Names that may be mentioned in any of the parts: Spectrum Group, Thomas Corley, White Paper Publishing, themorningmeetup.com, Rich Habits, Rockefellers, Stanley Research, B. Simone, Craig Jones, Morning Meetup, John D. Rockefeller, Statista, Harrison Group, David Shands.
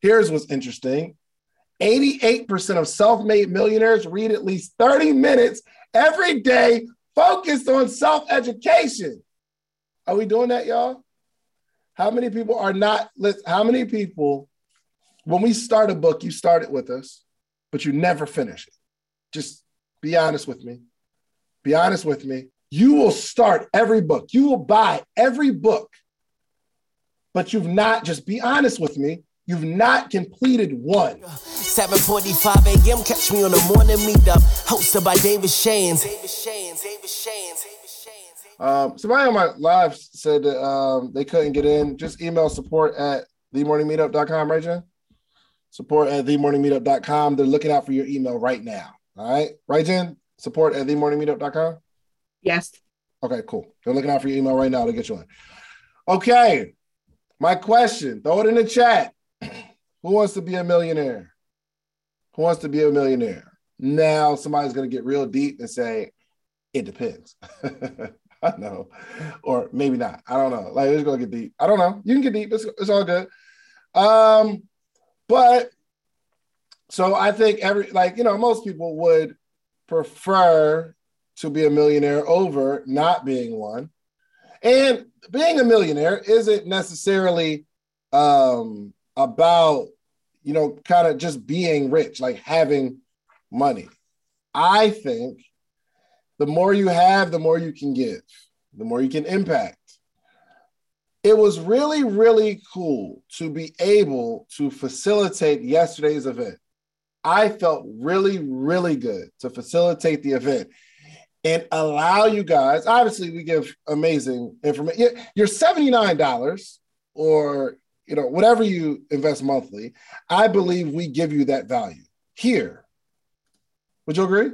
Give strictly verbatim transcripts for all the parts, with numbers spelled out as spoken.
Here's what's interesting. eighty-eight percent of self-made millionaires read at least thirty minutes every day focused on self-education. Are we doing that, y'all? How many people are not, how many people, when we start a book, you start it with us, but you never finish it? Just be honest with me. Be honest with me. You will start every book. You will buy every book, but you've not, just be honest with me, you've not completed one. seven forty-five a.m. Catch me on the Morning Meetup, hosted by David Shands. David Shands, David Shands, David Shands. Um, somebody on my live said that um, they couldn't get in. Just email support at the morning meetup dot com, right, Jen? Support at the morning meetup dot com. They're looking out for your email right now. All right? Right, Jen? Support at the morning meetup dot com? Yes. Okay, cool. They're looking out for your email right now. They'll get you in. Okay. My question, throw it in the chat. Who wants to be a millionaire? Who wants to be a millionaire? Now somebody's going to get real deep and say, it depends. I know. Or maybe not. I don't know. Like, it's going to get deep. I don't know. You can get deep. It's, it's all good. Um, but so I think every, like, you know, most people would prefer to be a millionaire over not being one. And being a millionaire isn't necessarily um, about, you know, kind of just being rich, like having money. I think the more you have, the more you can give, the more you can impact. It was really, really cool to be able to facilitate yesterday's event. I felt really, really good to facilitate the event and allow you guys, obviously we give amazing information. You're seventy-nine dollars or, you know, whatever you invest monthly, I believe we give you that value here. Would you agree?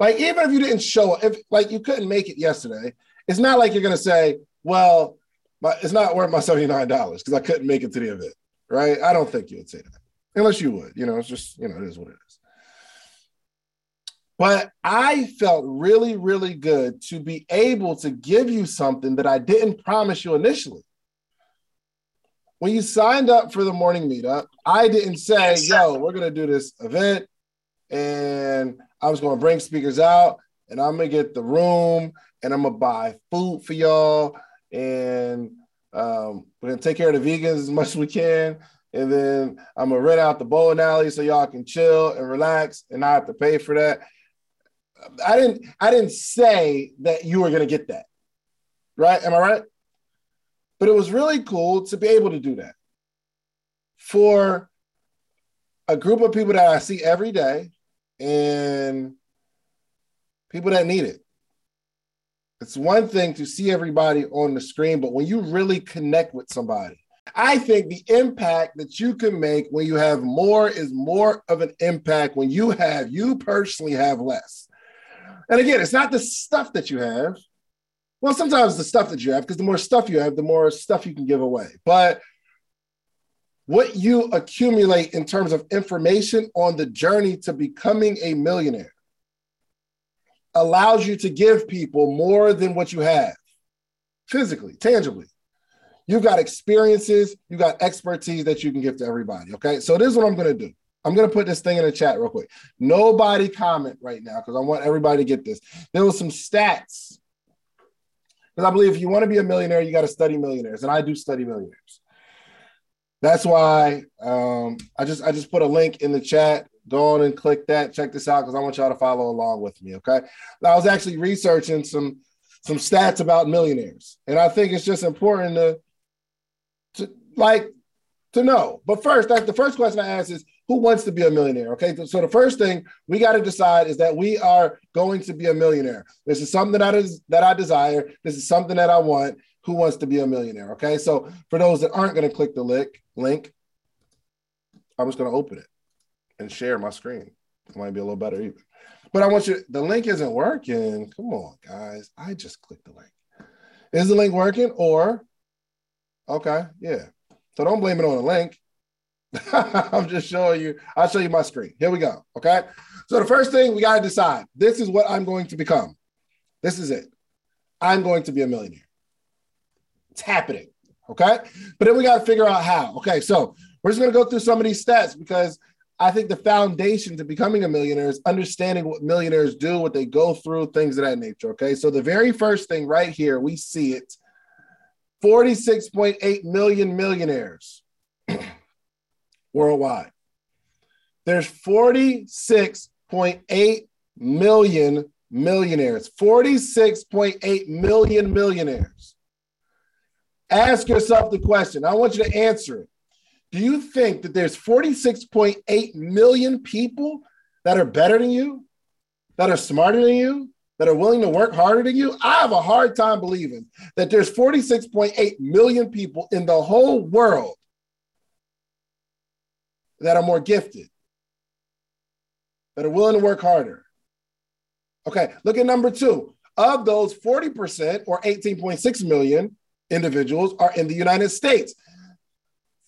Like, even if you didn't show up, if like you couldn't make it yesterday, it's not like you're going to say, well, my, it's not worth my seventy-nine dollars because I couldn't make it to the event, right? I don't think you would say that unless you would, you know, it's just, you know, it is what it is. But I felt really, really good to be able to give you something that I didn't promise you initially. When you signed up for the Morning Meetup, I didn't say, yo, we're going to do this event and I was going to bring speakers out and I'm going to get the room and I'm going to buy food for y'all and um, we're going to take care of the vegans as much as we can. And then I'm going to rent out the bowling alley so y'all can chill and relax and not have to pay for that. I didn't I didn't say that you were going to get that, right? Am I right? But it was really cool to be able to do that for a group of people that I see every day and people that need it. It's one thing to see everybody on the screen, but when you really connect with somebody, I think the impact that you can make when you have more is more of an impact when you have, you personally have less. And again, it's not the stuff that you have. Well, sometimes the stuff that you have, because the more stuff you have, the more stuff you can give away. But what you accumulate in terms of information on the journey to becoming a millionaire allows you to give people more than what you have physically, tangibly. You've got experiences, you've got expertise that you can give to everybody, okay? So this is what I'm going to do. I'm going to put this thing in the chat real quick. Nobody comment right now because I want everybody to get this. There was some stats. Because I believe if you want to be a millionaire, you got to study millionaires. And I do study millionaires. That's why um, I just I just put a link in the chat. Go on and click that. Check this out because I want y'all to follow along with me, okay? I was actually researching some, some stats about millionaires. And I think it's just important to... To, like to know. But first, like, the first question I ask is, who wants to be a millionaire? Okay, so the first thing we got to decide is that we are going to be a millionaire. This is something that is that I desire. This is something that I want. Who wants to be a millionaire? Okay, so for those that aren't going to click the lick, link, I'm just going to open it and share my screen. It might be a little better even. But I want you, the link isn't working. Come on, guys. I just clicked the link. Is the link working or... Okay, yeah. So don't blame it on the link. I'm just showing you. I'll show you my screen. Here we go, okay? So the first thing we got to decide, this is what I'm going to become. This is it. I'm going to be a millionaire. It's happening, okay? But then we got to figure out how. Okay, so We're just going to go through some of these stats because I think the foundation to becoming a millionaire is understanding what millionaires do, what they go through, things of that nature, okay? So the very first thing right here, we see it, forty-six point eight million millionaires worldwide. There's forty-six point eight million millionaires, forty-six point eight million millionaires. Ask yourself the question. I want you to answer it. Do you think that there's forty-six point eight million people that are better than you, that are smarter than you, that are willing to work harder than you? I have a hard time believing that there's forty-six point eight million people in the whole world that are more gifted, that are willing to work harder. Okay, look at number two. Of those, forty percent or eighteen point six million individuals are in the United States.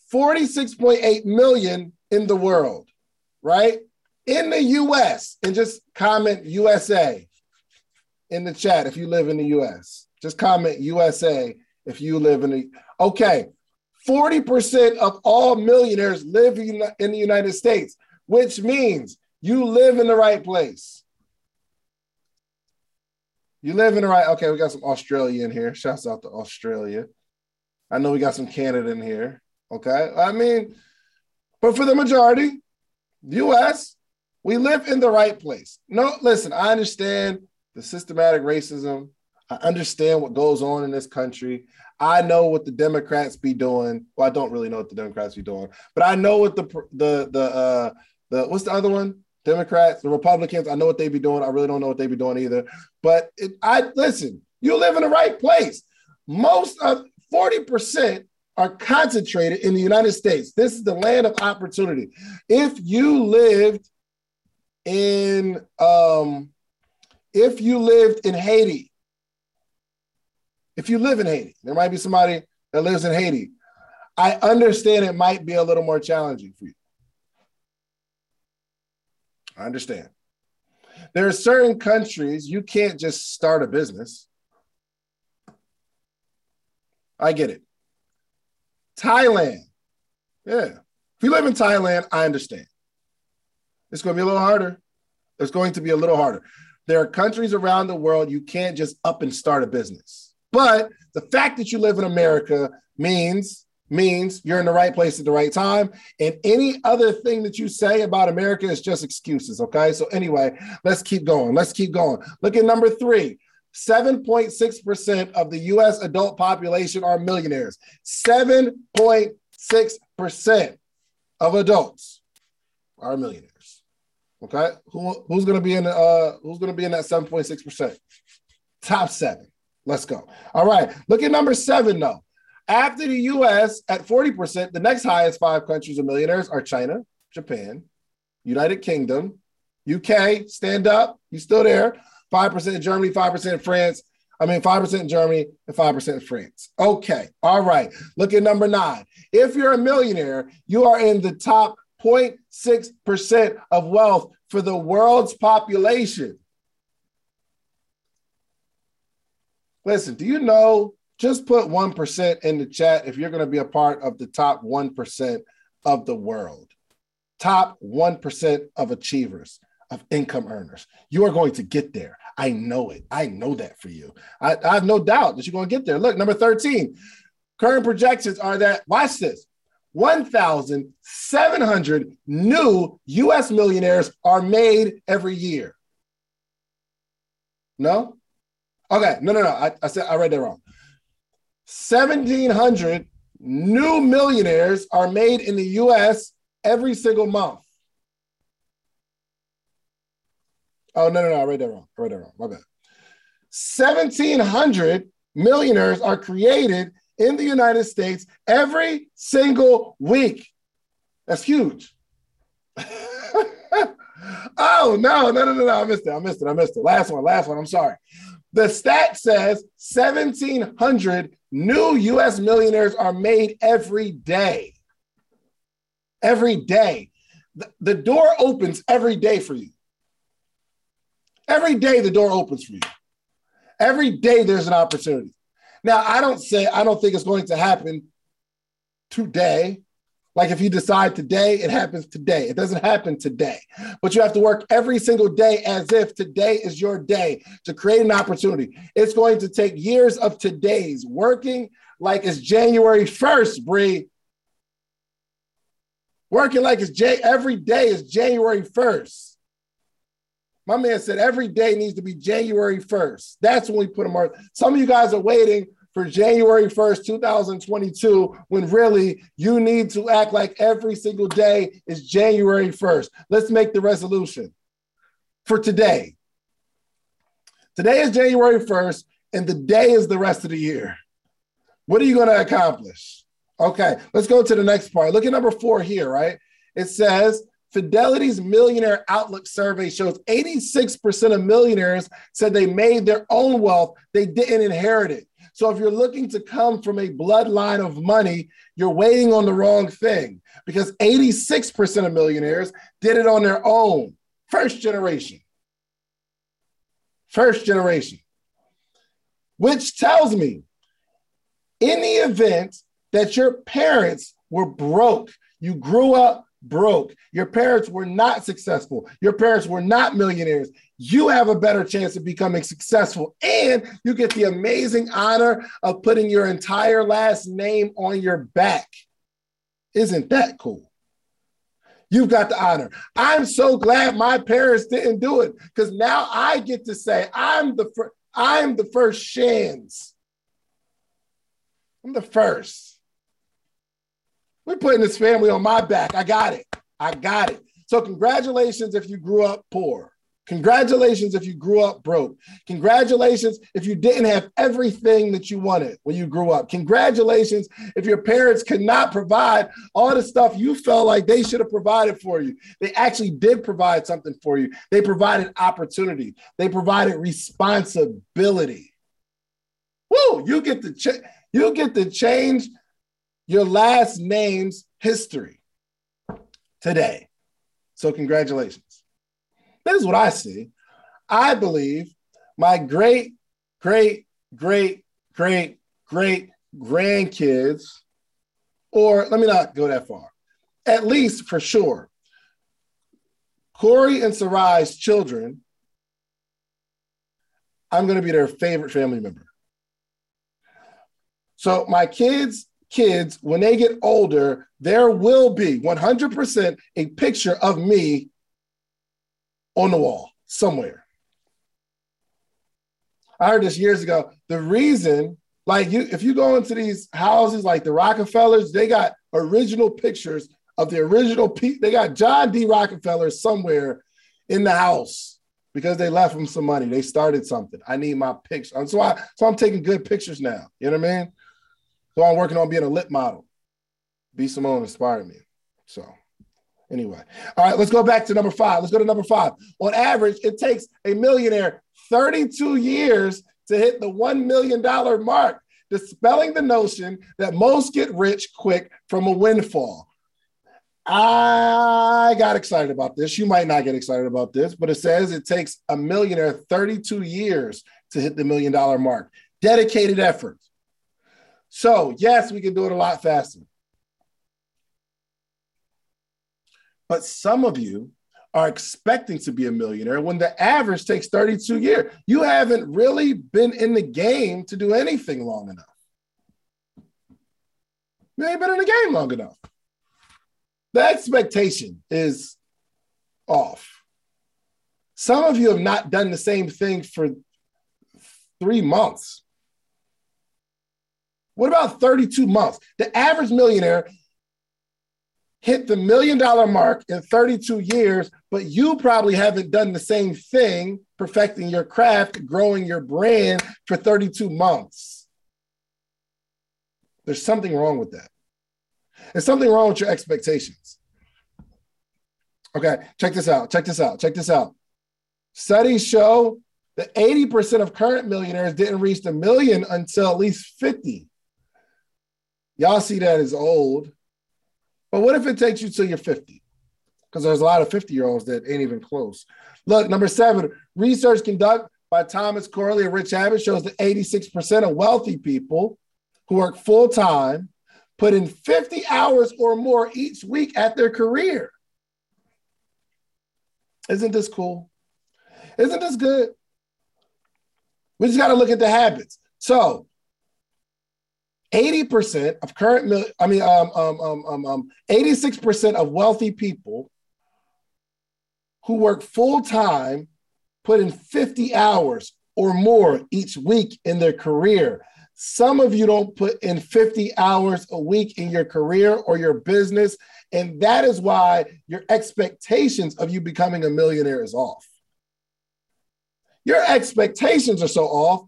forty-six point eight million in the world, right? In the U S, and just comment U S A in the chat if you live in the U S. Just comment U S A if you live in the, okay. forty percent of all millionaires live in the United States, which means you live in the right place. You live in the right, okay, we got some Australia in here. Shouts out to Australia. I know we got some Canada in here. Okay, I mean, but for the majority, U S, we live in the right place. No, listen, I understand the systematic racism. I understand what goes on in this country. I know what the Democrats be doing. Well, I don't really know what the Democrats be doing, but I know what the, the, the, uh, the what's the other one? Democrats, the Republicans, I know what they be doing. I really don't know what they be doing either. But it, I listen, you live in the right place. Most of forty percent are concentrated in the United States. This is the land of opportunity. If you lived in, um, if you lived in Haiti, if you live in Haiti, there might be somebody that lives in Haiti. I understand it might be a little more challenging for you. I understand. There are certain countries you can't just start a business. I get it. Thailand. Yeah. If you live in Thailand, I understand. It's going to be a little harder. It's going to be a little harder. There are countries around the world you can't just up and start a business. But the fact that you live in America means, means you're in the right place at the right time. And any other thing that you say about America is just excuses, okay? So anyway, let's keep going. Let's keep going. Look at number three. seven point six percent of the U S adult population are millionaires. seven point six percent of adults are millionaires. Okay, who who's gonna be in uh who's gonna be in that seven point six percent? Top seven. Let's go. All right. Look at number seven though. After the U S at forty percent, the next highest five countries of millionaires are China, Japan, United Kingdom, U K. Stand up. You still there? five percent in Germany, five percent in France. I mean, five percent in Germany and five percent in France. Okay. All right. Look at number nine. If you're a millionaire, you are in the top zero point six percent of wealth for the world's population. Listen, do you know, just put one percent in the chat if you're going to be a part of the top one percent of the world. Top one percent of achievers, of income earners. You are going to get there. I know it. I know that for you. I, I have no doubt that you're going to get there. Look, number thirteen, current projections are that, watch this, one thousand seven hundred new U S millionaires are made every year. No? Okay, no, no, no, I, I said, I read that wrong. seventeen hundred new millionaires are made in the U S every single month. Oh, no, no, no, I read that wrong. I read that wrong. My bad. seventeen hundred millionaires are created in the United States every single week. That's huge. Oh, no, no, no, no, no. I missed it. I missed it. I missed it. Last one. Last one. I'm sorry. The stat says seventeen hundred new U S millionaires are made every day. Every day. The, the door opens every day for you. Every day the door opens for you. Every day there's an opportunity. Now, I don't say, I don't think it's going to happen today Like if you decide today, it happens today. It doesn't happen today, but you have to work every single day as if today is your day to create an opportunity. It's going to take years of today's working like it's January first, Bree. Working like it's J every day is January first. My man said every day needs to be January first. That's when we put them on. Some of you guys are waiting for January first, two thousand twenty-two, when really you need to act like every single day is January first. Let's make the resolution for today. Today is January first, and the day is the rest of the year. What are you going to accomplish? Okay, let's go to the next part. Look at number four here, right? It says, Fidelity's Millionaire Outlook survey shows eighty-six percent of millionaires said they made their own wealth. They didn't inherit it. So if you're looking to come from a bloodline of money, you're waiting on the wrong thing because eighty-six percent of millionaires did it on their own. First generation. First generation. Which tells me in the event that your parents were broke, you grew up broke, your parents were not successful, your parents were not millionaires, you have a better chance of becoming successful, and you get the amazing honor of putting your entire last name on your back. Isn't that cool? You've got the honor. I'm so glad my parents didn't do it, because now I get to say I'm the fir- I'm the first Shands. I'm the first. We're putting this family on my back. I got it. I got it. So congratulations if you grew up poor. Congratulations if you grew up broke. Congratulations if you didn't have everything that you wanted when you grew up. Congratulations if your parents could not provide all the stuff you felt like they should have provided for you. They actually did provide something for you. They provided opportunity. They provided responsibility. Woo! You get to ch- you get to change your last name's history today. So congratulations. This is what I see. I believe my great, great, great, great, great grandkids, or let me not go that far, at least for sure, Corey and Sarai's children, I'm going to be their favorite family member. So my kids' kids, when they get older, there will be one hundred percent a picture of me on the wall somewhere. I heard this years ago. The reason, like you, if you go into these houses like the Rockefellers, they got original pictures of the original people. They got John D. Rockefeller somewhere in the house because they left him some money. They started something. I need my picture. And so, I, so I'm taking good pictures now. You know what I mean? So I'm working on being a lip model. B. Simone inspired me. So anyway, all right, let's go back to number five. Let's go to number five. On average, it takes a millionaire thirty-two years to hit the one million dollars mark, dispelling the notion that most get rich quick from a windfall. I got excited about this. You might not get excited about this, but it says it takes a millionaire thirty-two years to hit the million dollar mark. Dedicated effort. So, yes, we can do it a lot faster. But some of you are expecting to be a millionaire when the average takes thirty-two years. You haven't really been in the game to do anything long enough. You ain't been in the game long enough. The expectation is off. Some of you have not done the same thing for three months. What about thirty-two months? The average millionaire hit the million dollar mark in thirty-two years, but you probably haven't done the same thing, perfecting your craft, growing your brand for thirty-two months. There's something wrong with that. There's something wrong with your expectations. Okay, check this out, check this out, check this out. Studies show that eighty percent of current millionaires didn't reach the million until at least fifty. Y'all see that as old, but what if it takes you till you're fifty? Because there's a lot of fifty-year-olds that ain't even close. Look, number seven, research conducted by Thomas Corley and Rich Habits shows that eighty-six percent of wealthy people who work full-time put in fifty hours or more each week at their career. Isn't this cool? Isn't this good? We just got to look at the habits. So eighty percent of current, I mean, um, um, um, um, um, eighty-six percent of wealthy people who work full-time put in fifty hours or more each week in their career. Some of you don't put in fifty hours a week in your career or your business, and that is why your expectations of you becoming a millionaire is off. Your expectations are so off.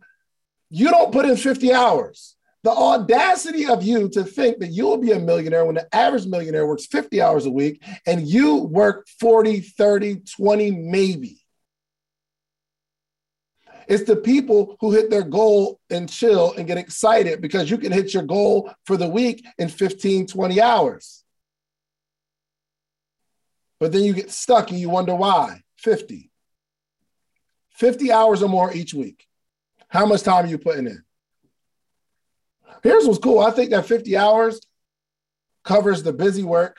You don't put in fifty hours. The audacity of you to think that you'll be a millionaire when the average millionaire works fifty hours a week and you work forty, thirty, twenty, maybe. It's the people who hit their goal and chill and get excited because you can hit your goal for the week in fifteen, twenty hours. But then you get stuck and you wonder why. fifty. fifty hours or more each week. How much time are you putting in? Here's what's cool. I think that fifty hours covers the busy work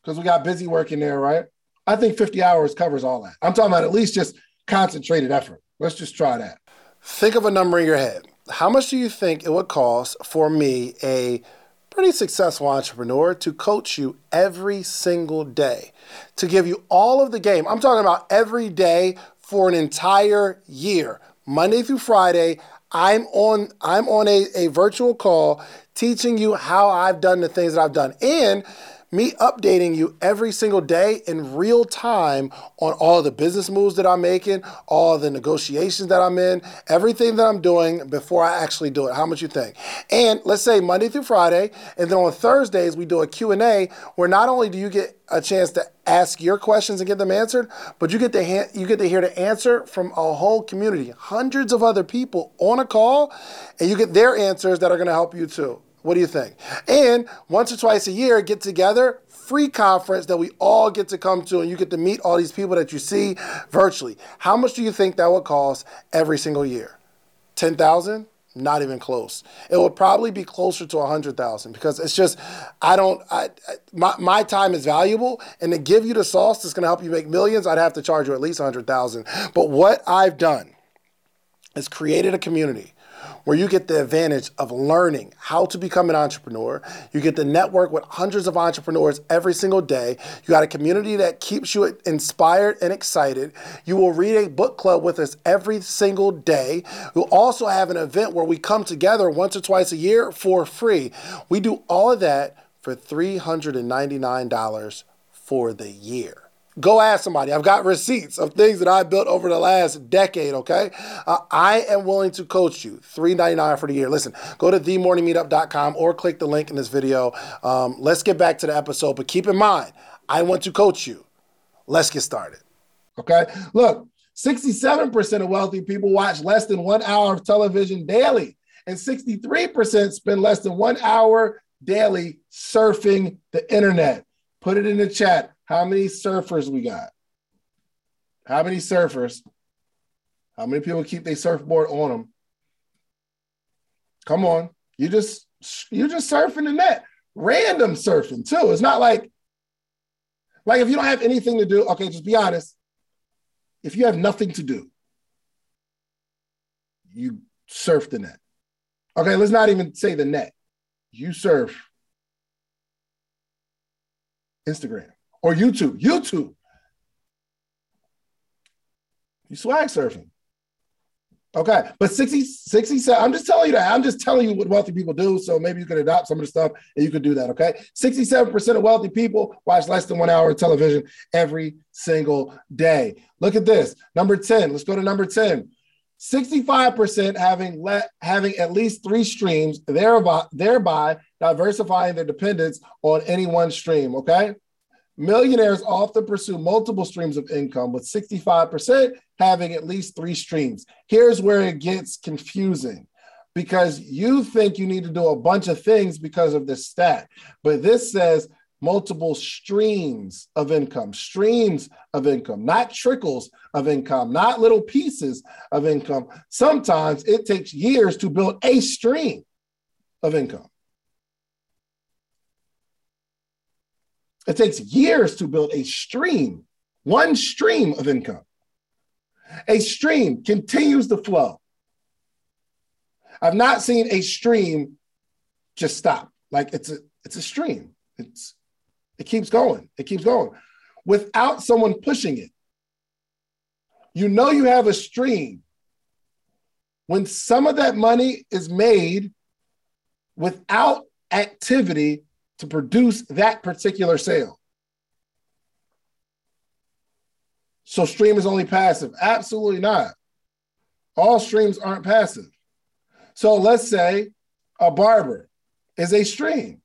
because we got busy work in there, right? I think fifty hours covers all that. I'm talking about at least just concentrated effort. Let's just try that. Think of a number in your head. How much do you think it would cost for me, a pretty successful entrepreneur, to coach you every single day, to give you all of the game? I'm talking about every day for an entire year, Monday through Friday. I'm on I'm on a, a virtual call teaching you how I've done the things that I've done, and me updating you every single day in real time on all the business moves that I'm making, all the negotiations that I'm in, everything that I'm doing before I actually do it. How much you think? And let's say Monday through Friday, and then on Thursdays we do a Q and A where not only do you get a chance to ask your questions and get them answered, but you get to ha- you get to hear the answer from a whole community, hundreds of other people on a call, and you get their answers that are going to help you too. What do you think? And once or twice a year, get together, free conference that we all get to come to, and you get to meet all these people that you see virtually. How much do you think that would cost every single year? ten thousand dollars? Not even close. It would probably be closer to one hundred thousand dollars because it's just, I don't, I, my, my time is valuable, and to give you the sauce that's going to help you make millions, I'd have to charge you at least one hundred thousand dollars. But what I've done is created a community where you get the advantage of learning how to become an entrepreneur. You get to network with hundreds of entrepreneurs every single day. You got a community that keeps you inspired and excited. You will read a book club with us every single day. We'll also have an event where we come together once or twice a year for free. We do all of that for three hundred ninety-nine dollars for the year. Go ask somebody. I've got receipts of things that I built over the last decade, okay? Uh, I am willing to coach you. three hundred ninety-nine dollars for the year. Listen, go to the morning meetup dot com or click the link in this video. Um, let's get back to the episode, but keep in mind, I want to coach you. Let's get started. Okay? Look, sixty-seven percent of wealthy people watch less than one hour of television daily, and sixty-three percent spend less than one hour daily surfing the internet. Put it in the chat. How many surfers we got? How many surfers? How many people keep their surfboard on them? Come on. You just, you just surfing the net. Random surfing, too. It's not like, like if you don't have anything to do, okay, just be honest. If you have nothing to do, you surf the net. Okay, let's not even say the net. You surf Instagram. Or YouTube, YouTube. You swag surfing. Okay, but sixty, sixty-seven, I'm just telling you that. I'm just telling you what wealthy people do, so maybe you can adopt some of the stuff and you can do that, okay? sixty-seven percent of wealthy people watch less than one hour of television every single day. Look at this, number ten. Let's go to number ten. sixty-five percent having le- having at least three streams, thereby, thereby diversifying their dependence on any one stream, okay? Millionaires often pursue multiple streams of income, with sixty-five percent having at least three streams. Here's where it gets confusing, because you think you need to do a bunch of things because of this stat, but this says multiple streams of income, streams of income, not trickles of income, not little pieces of income. Sometimes it takes years to build a stream of income. It takes years to build a stream, one stream of income. A stream continues the flow. I've not seen a stream just stop. Like it's a, it's a stream. It's, it keeps going. It keeps going without someone pushing it. You know, you have a stream when some of that money is made without activity to produce that particular sale. So stream is only passive. Absolutely not. All streams aren't passive. So let's say a barber is a stream.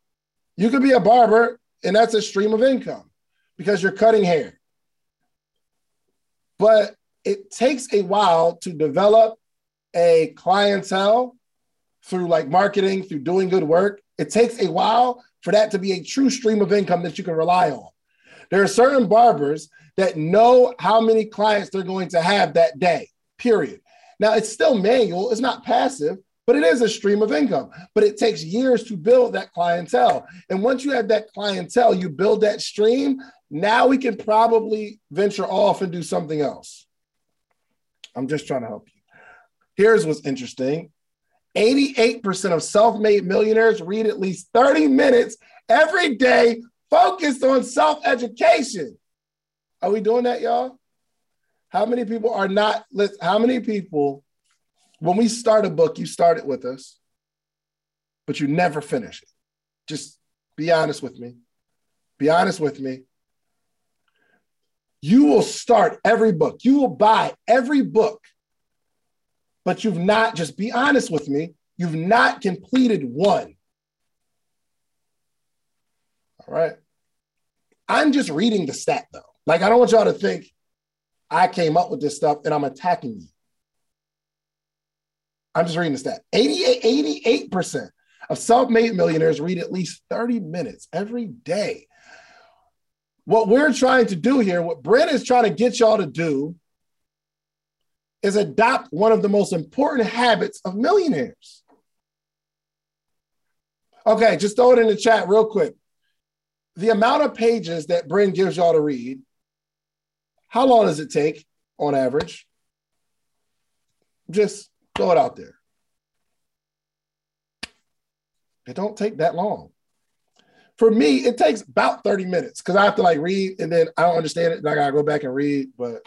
You could be a barber and that's a stream of income because you're cutting hair. But it takes a while to develop a clientele through like marketing, through doing good work. It takes a while for that to be a true stream of income that you can rely on. There are certain barbers that know how many clients they're going to have that day, period. Now, it's still manual. It's not passive, but it is a stream of income. But it takes years to build that clientele. And once you have that clientele, you build that stream. Now we can probably venture off and do something else. I'm just trying to help you. Here's what's interesting. eighty-eight percent of self-made millionaires read at least thirty minutes every day focused on self-education. Are we doing that, y'all? How many people are not, how many people, when we start a book, you start it with us, but you never finish it? Just be honest with me. Be honest with me. You will start every book. You will buy every book, but you've not, just be honest with me, you've not completed one. All right. I'm just reading the stat though. Like, I don't want y'all to think I came up with this stuff and I'm attacking you. I'm just reading the stat. eighty-eight, eighty-eight percent of self-made millionaires read at least thirty minutes every day. What we're trying to do here, what Brent is trying to get y'all to do is adopt one of the most important habits of millionaires. Okay, just throw it in the chat real quick. The amount of pages that Brent gives y'all to read, how long does it take on average? Just throw it out there. It don't take that long. For me, it takes about thirty minutes because I have to like read and then I don't understand it and I gotta go back and read, but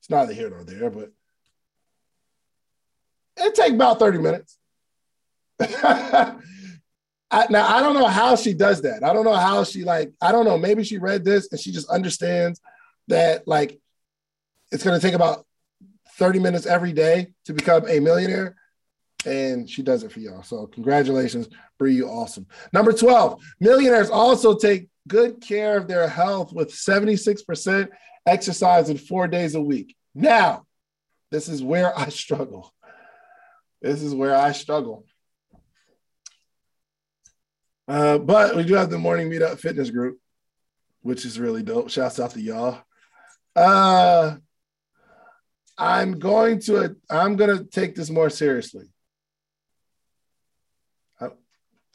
it's neither here nor there, but it takes about thirty minutes. I, now, I don't know how she does that. I don't know how she like, I don't know, maybe she read this and she just understands that like, it's going to take about thirty minutes every day to become a millionaire. And she does it for y'all. So congratulations, Bree, you awesome. Number twelve, millionaires also take good care of their health with seventy-six percent exercising four days a week. Now, this is where I struggle. This is where I struggle. Uh, but we do have the Morning Meetup Fitness Group, which is really dope. Shouts out to y'all. Uh, I'm going to, I'm going to take this more seriously. I,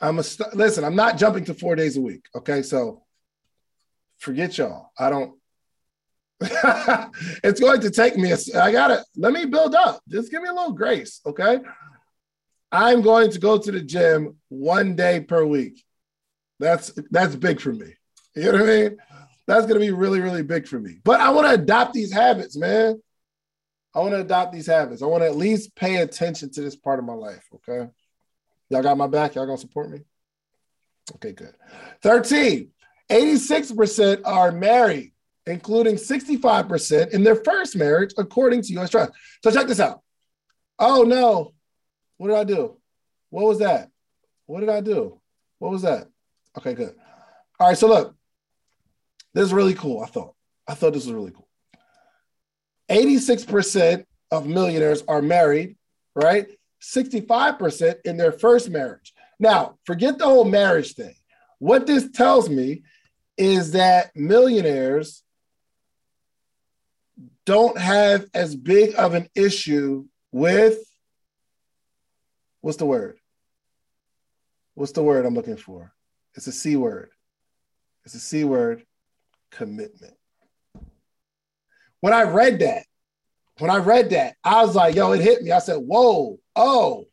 I'm a, listen, I'm not jumping to four days a week. Okay. So forget y'all. I don't, it's going to take me, a, I gotta, let me build up. Just give me a little grace, okay? I'm going to go to the gym one day per week. That's that's big for me. You know what I mean? That's gonna be really, really big for me. But I wanna adopt these habits, man. I wanna adopt these habits. I wanna at least pay attention to this part of my life, okay? Y'all got my back? Y'all gonna support me? Okay, good. thirteen, eighty-six percent are married, including sixty-five percent in their first marriage, according to U S Trust. So check this out. Oh, no. What did I do? What was that? What did I do? What was that? Okay, good. All right, so look. This is really cool, I thought. I thought this was really cool. eighty-six percent of millionaires are married, right? sixty-five percent in their first marriage. Now, forget the whole marriage thing. What this tells me is that millionaires don't have as big of an issue with, what's the word? What's the word I'm looking for? It's a C word. It's the C word, commitment. When I read that, when I read that, I was like, yo, it hit me. I said, whoa, oh.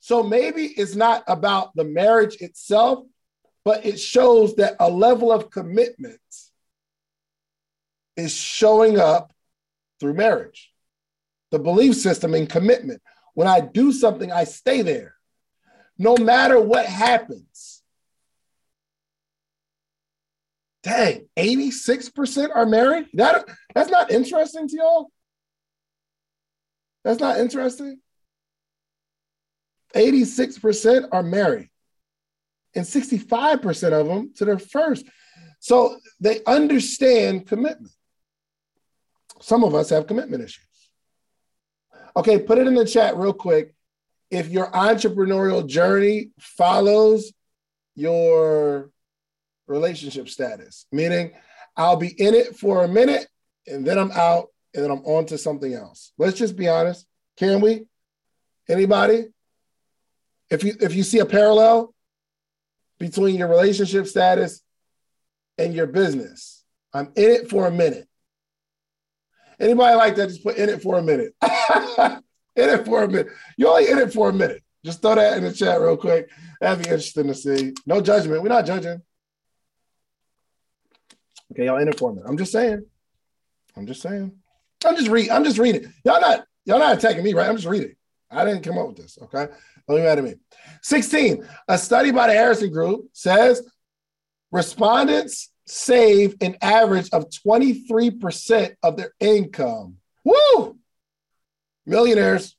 So maybe it's not about the marriage itself, but it shows that a level of commitment is showing up through marriage. The belief system and commitment. When I do something, I stay there. No matter what happens. Dang, eighty-six percent are married? That, that's not interesting to y'all? That's not interesting? eighty-six percent are married. And sixty-five percent of them to their first. So they understand commitment. Some of us have commitment issues. Okay, put it in the chat real quick. If your entrepreneurial journey follows your relationship status, meaning I'll be in it for a minute and then I'm out and then I'm on to something else. Let's just be honest. Can we? Anybody? If you, if you see a parallel between your relationship status and your business, I'm in it for a minute. Anybody like that? Just put in it for a minute. In it for a minute. You're only in it for a minute. Just throw that in the chat real quick. That'd be interesting to see. No judgment. We're not judging. Okay, y'all in it for a minute. I'm just saying. I'm just saying. I'm just reading. I'm just reading. Y'all not, y'all not attacking me, right? I'm just reading. I didn't come up with this, okay? Don't be mad at me. sixteen, a study by the Harrison Group says respondents save an average of twenty-three percent of their income. Woo! Millionaires.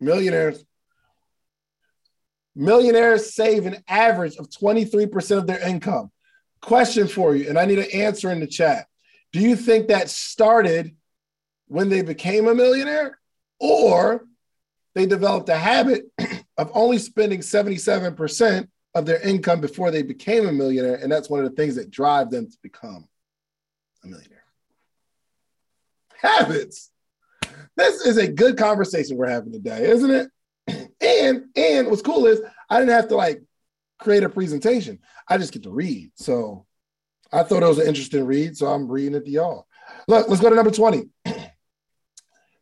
Millionaires. Millionaires save an average of twenty-three percent of their income. Question for you, and I need an answer in the chat. Do you think that started when they became a millionaire, or they developed a habit of only spending seventy-seven percent of their income before they became a millionaire, and that's one of the things that drive them to become a millionaire? Habits. This is a good conversation we're having today, isn't it? And and what's cool is I didn't have to like create a presentation. I just get to read. So I thought it was an interesting read, so I'm reading it to y'all. Look, let's go to number twenty.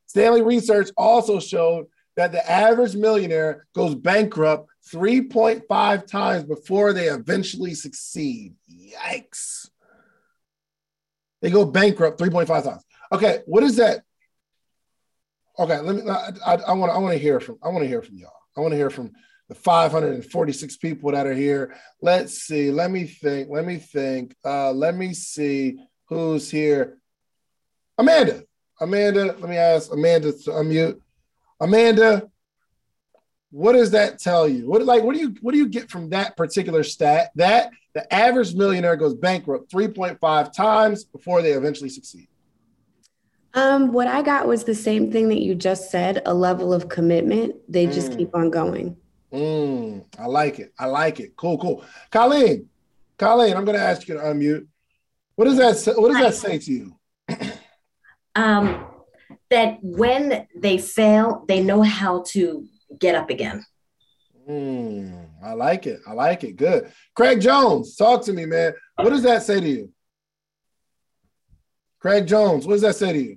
Stanley Research also showed that the average millionaire goes bankrupt three point five times before they eventually succeed. Yikes. They go bankrupt three point five times. Okay, what is that? Okay, let me. I, I want. I want to hear from. I want to hear from y'all. I want to hear from the five hundred forty-six people that are here. Let's see. Let me think. Let me think. Uh, let me see who's here. Amanda. Amanda. Let me ask Amanda to unmute. Amanda, what does that tell you? What like what do you what do you get from that particular stat? That the average millionaire goes bankrupt three point five times before they eventually succeed. Um, what I got was the same thing that you just said, a level of commitment. They just mm. keep on going. Mm, I like it. I like it. Cool, cool. Colleen, Colleen, I'm going to ask you to unmute. What does that, what does Hi. that say to you? um, that when they fail, they know how to get up again. Mm, I like it. I like it. Good. Craig Jones, talk to me, man. What does that say to you? Craig Jones, what does that say to you?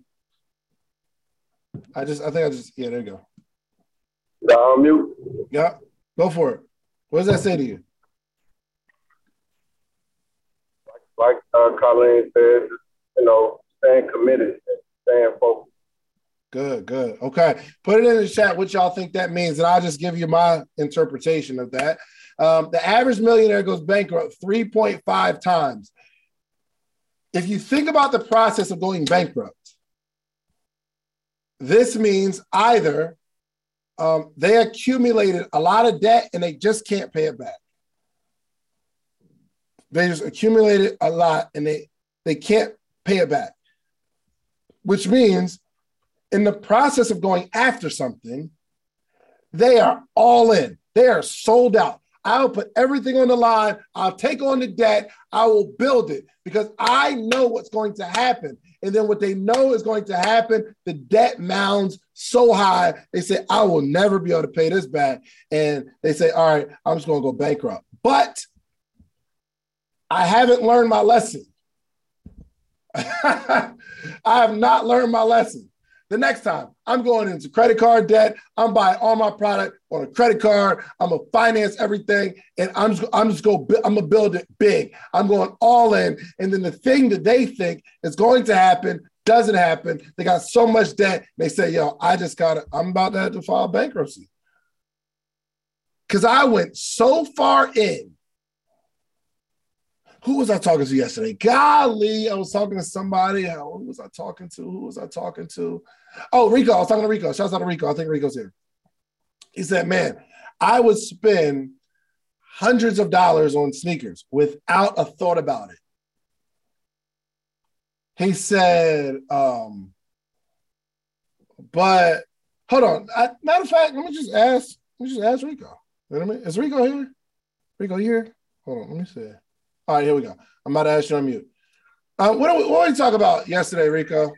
I just, I think I just, yeah, there you go. I'll mute. Yeah, go for it. What does that say to you? Like uh, Colleen said, you know, staying committed, staying focused. Good, good. Okay, put it in the chat what y'all think that means, and I'll just give you my interpretation of that. Um, the average millionaire goes bankrupt three point five times. If you think about the process of going bankrupt, this means either Um, they accumulated a lot of debt and they just can't pay it back. They just accumulated a lot and they, they can't pay it back, which means in the process of going after something, they are all in. They are sold out. I'll put everything on the line. I'll take on the debt. I will build it because I know what's going to happen. And then what they know is going to happen, the debt mounds so high, they say, I will never be able to pay this back. And they say, all right, I'm just going to go bankrupt. But I haven't learned my lesson. I have not learned my lesson. The next time I'm going into credit card debt, I'm buying all my product on a credit card. I'm gonna finance everything, and I'm just, I'm just go I'm gonna build it big. I'm going all in, and then the thing that they think is going to happen doesn't happen. They got so much debt. They say, "Yo, I just gotta. I'm about to have to file bankruptcy." Because I went so far in. Who was I talking to yesterday? Golly, I was talking to somebody. Who was I talking to? Who was I talking to? Oh, Rico. I was talking to Rico. Shouts out to Rico. I think Rico's here. He said, man, I would spend hundreds of dollars on sneakers without a thought about it. He said, um, but hold on. I, matter of fact, let me just ask. Let me just ask Rico. Wait a minute. Is Rico here? Rico here? Hold on. Let me see. All right, here we go. I'm about to ask you on mute. Uh, what did we, what we talk about yesterday, Rico?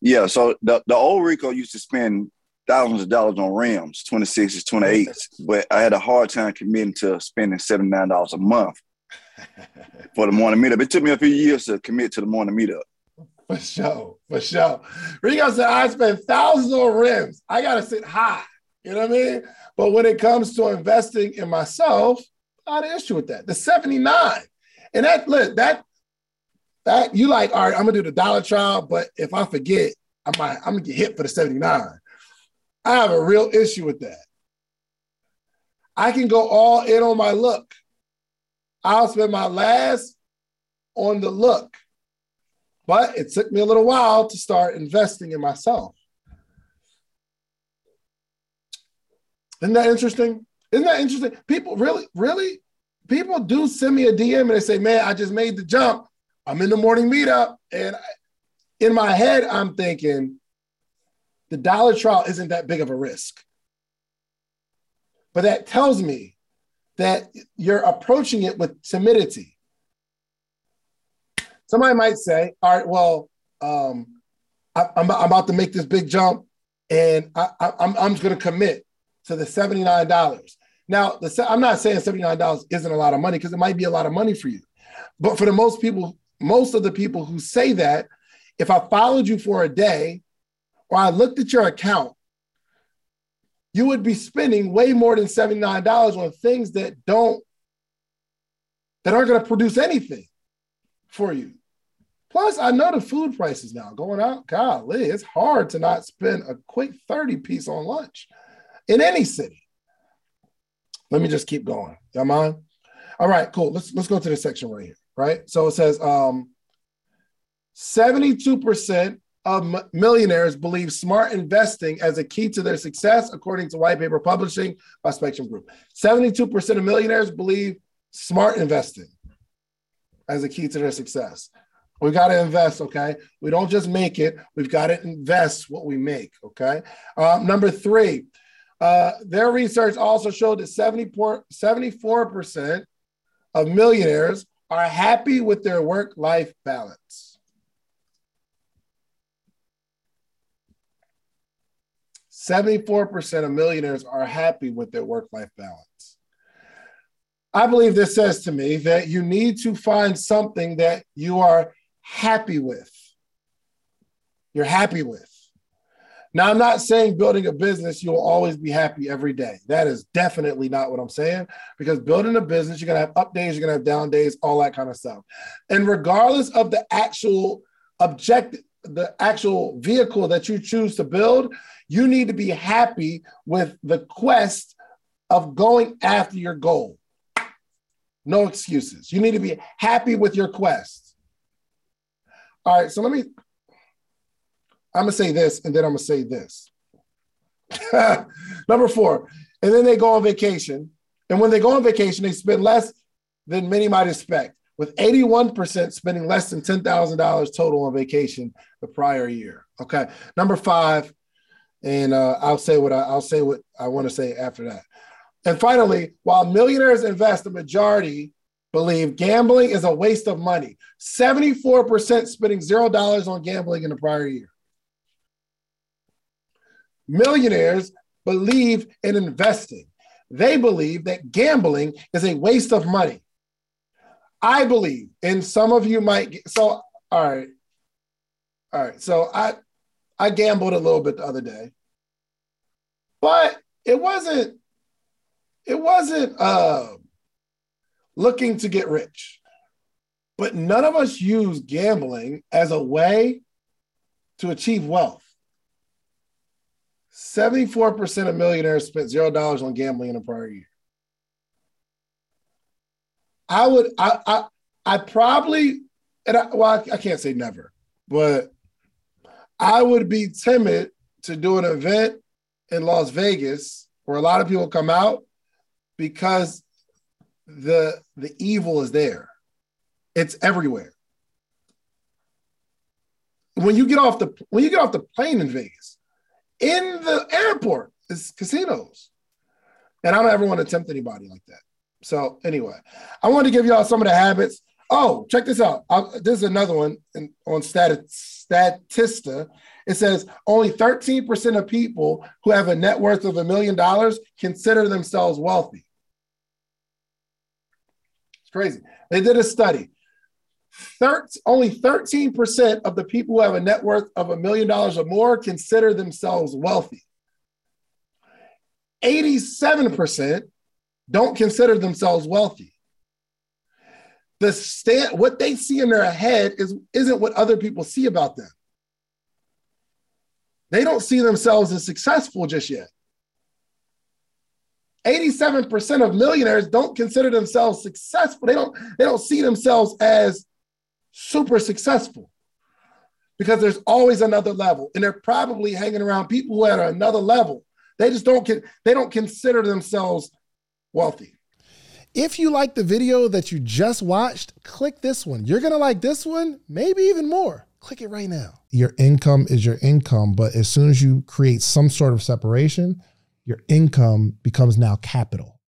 Yeah, so the, the old Rico used to spend thousands of dollars on rims, twenty-sixes, twenty-eights, but I had a hard time committing to spending seventy-nine dollars a month for the morning meetup. It took me a few years to commit to the morning meetup. For sure, for sure. Rico said, I spend thousands on rims. I got to sit high, you know what I mean? But when it comes to investing in myself, I had an issue with that. The seventy-nine. And that, look, that, that you like, all right, I'm going to do the dollar trial, but if I forget, I might, I'm going to get hit for the seventy-nine. I have a real issue with that. I can go all in on my look. I'll spend my last on the look. But it took me a little while to start investing in myself. Isn't that interesting? Isn't that interesting? People really, really? People do send me a D M and they say, man, I just made the jump. I'm in the morning meetup. And I, in my head, I'm thinking the dollar trial isn't that big of a risk. But that tells me that you're approaching it with timidity. Somebody might say, all right, well, um, I, I'm, I'm about to make this big jump and I, I, I'm, I'm just going to commit to the seventy-nine dollars. Now, the, I'm not saying seventy-nine dollars isn't a lot of money because it might be a lot of money for you. But for the most people, most of the people who say that, if I followed you for a day or I looked at your account, you would be spending way more than seventy-nine dollars on things that don't, that aren't going to produce anything for you. Plus, I know the food prices now going out. Golly, it's hard to not spend a quick thirty piece on lunch in any city. Let me just keep going. Y'all mind? All right, cool. Let's let's go to this section right here, right? So it says um, seventy-two percent of m- millionaires believe smart investing as a key to their success, according to White Paper Publishing by Spectrum Group. seventy-two percent of millionaires believe smart investing as a key to their success. We got to invest, okay? We don't just make it. We've got to invest what we make, okay? Um, number three, Uh, their research also showed that seventy-four percent of millionaires are happy with their work-life balance. seventy-four percent of millionaires are happy with their work-life balance. I believe this says to me that you need to find something that you are happy with. You're happy with. Now, I'm not saying building a business, you'll always be happy every day. That is definitely not what I'm saying, because building a business, you're going to have up days, you're going to have down days, all that kind of stuff. And regardless of the actual objective, the actual vehicle that you choose to build, you need to be happy with the quest of going after your goal. No excuses. You need to be happy with your quest. All right, so let me... I'm going to say this, and then I'm going to say this. Number four, and then they go on vacation. And when they go on vacation, they spend less than many might expect, with eighty-one percent spending less than ten thousand dollars total on vacation the prior year. Okay, number five, and uh, I'll say what I, I'll say what I want to say after that. And finally, while millionaires invest, the majority believe gambling is a waste of money. seventy-four percent spending zero dollars on gambling in the prior year. Millionaires believe in investing. They believe that gambling is a waste of money. I believe, and some of you might get, so, all right. All right. So I, I gambled a little bit the other day, but it wasn't, it wasn't uh, looking to get rich, but none of us use gambling as a way to achieve wealth. seventy-four percent of millionaires spent zero dollars on gambling in the prior year. I would, I, I, I probably, and I, well, I, I can't say never, but I would be timid to do an event in Las Vegas where a lot of people come out because the, the evil is there. It's everywhere. When you get off the, when you get off the plane in Vegas, in the airport, it's casinos. And I don't ever want to tempt anybody like that. So anyway, I wanted to give y'all some of the habits. Oh, check this out. I'll, this is another one in, on Statista. It says only thirteen percent of people who have a net worth of a million dollars consider themselves wealthy. It's crazy. They did a study. Only thirteen percent of the people who have a net worth of a million dollars or more consider themselves wealthy. eighty-seven percent don't consider themselves wealthy. The stand, what they see in their head is, isn't what other people see about them. They don't see themselves as successful just yet. eighty-seven percent of millionaires don't consider themselves successful. They don't, they don't see themselves as super successful because there's always another level, and they're probably hanging around people who are at another level. They just don't, they don't consider themselves wealthy. If you like the video that you just watched, click this one. You're going to like this one, maybe even more. Click it right now. Your income is your income, but as soon as you create some sort of separation, your income becomes now capital.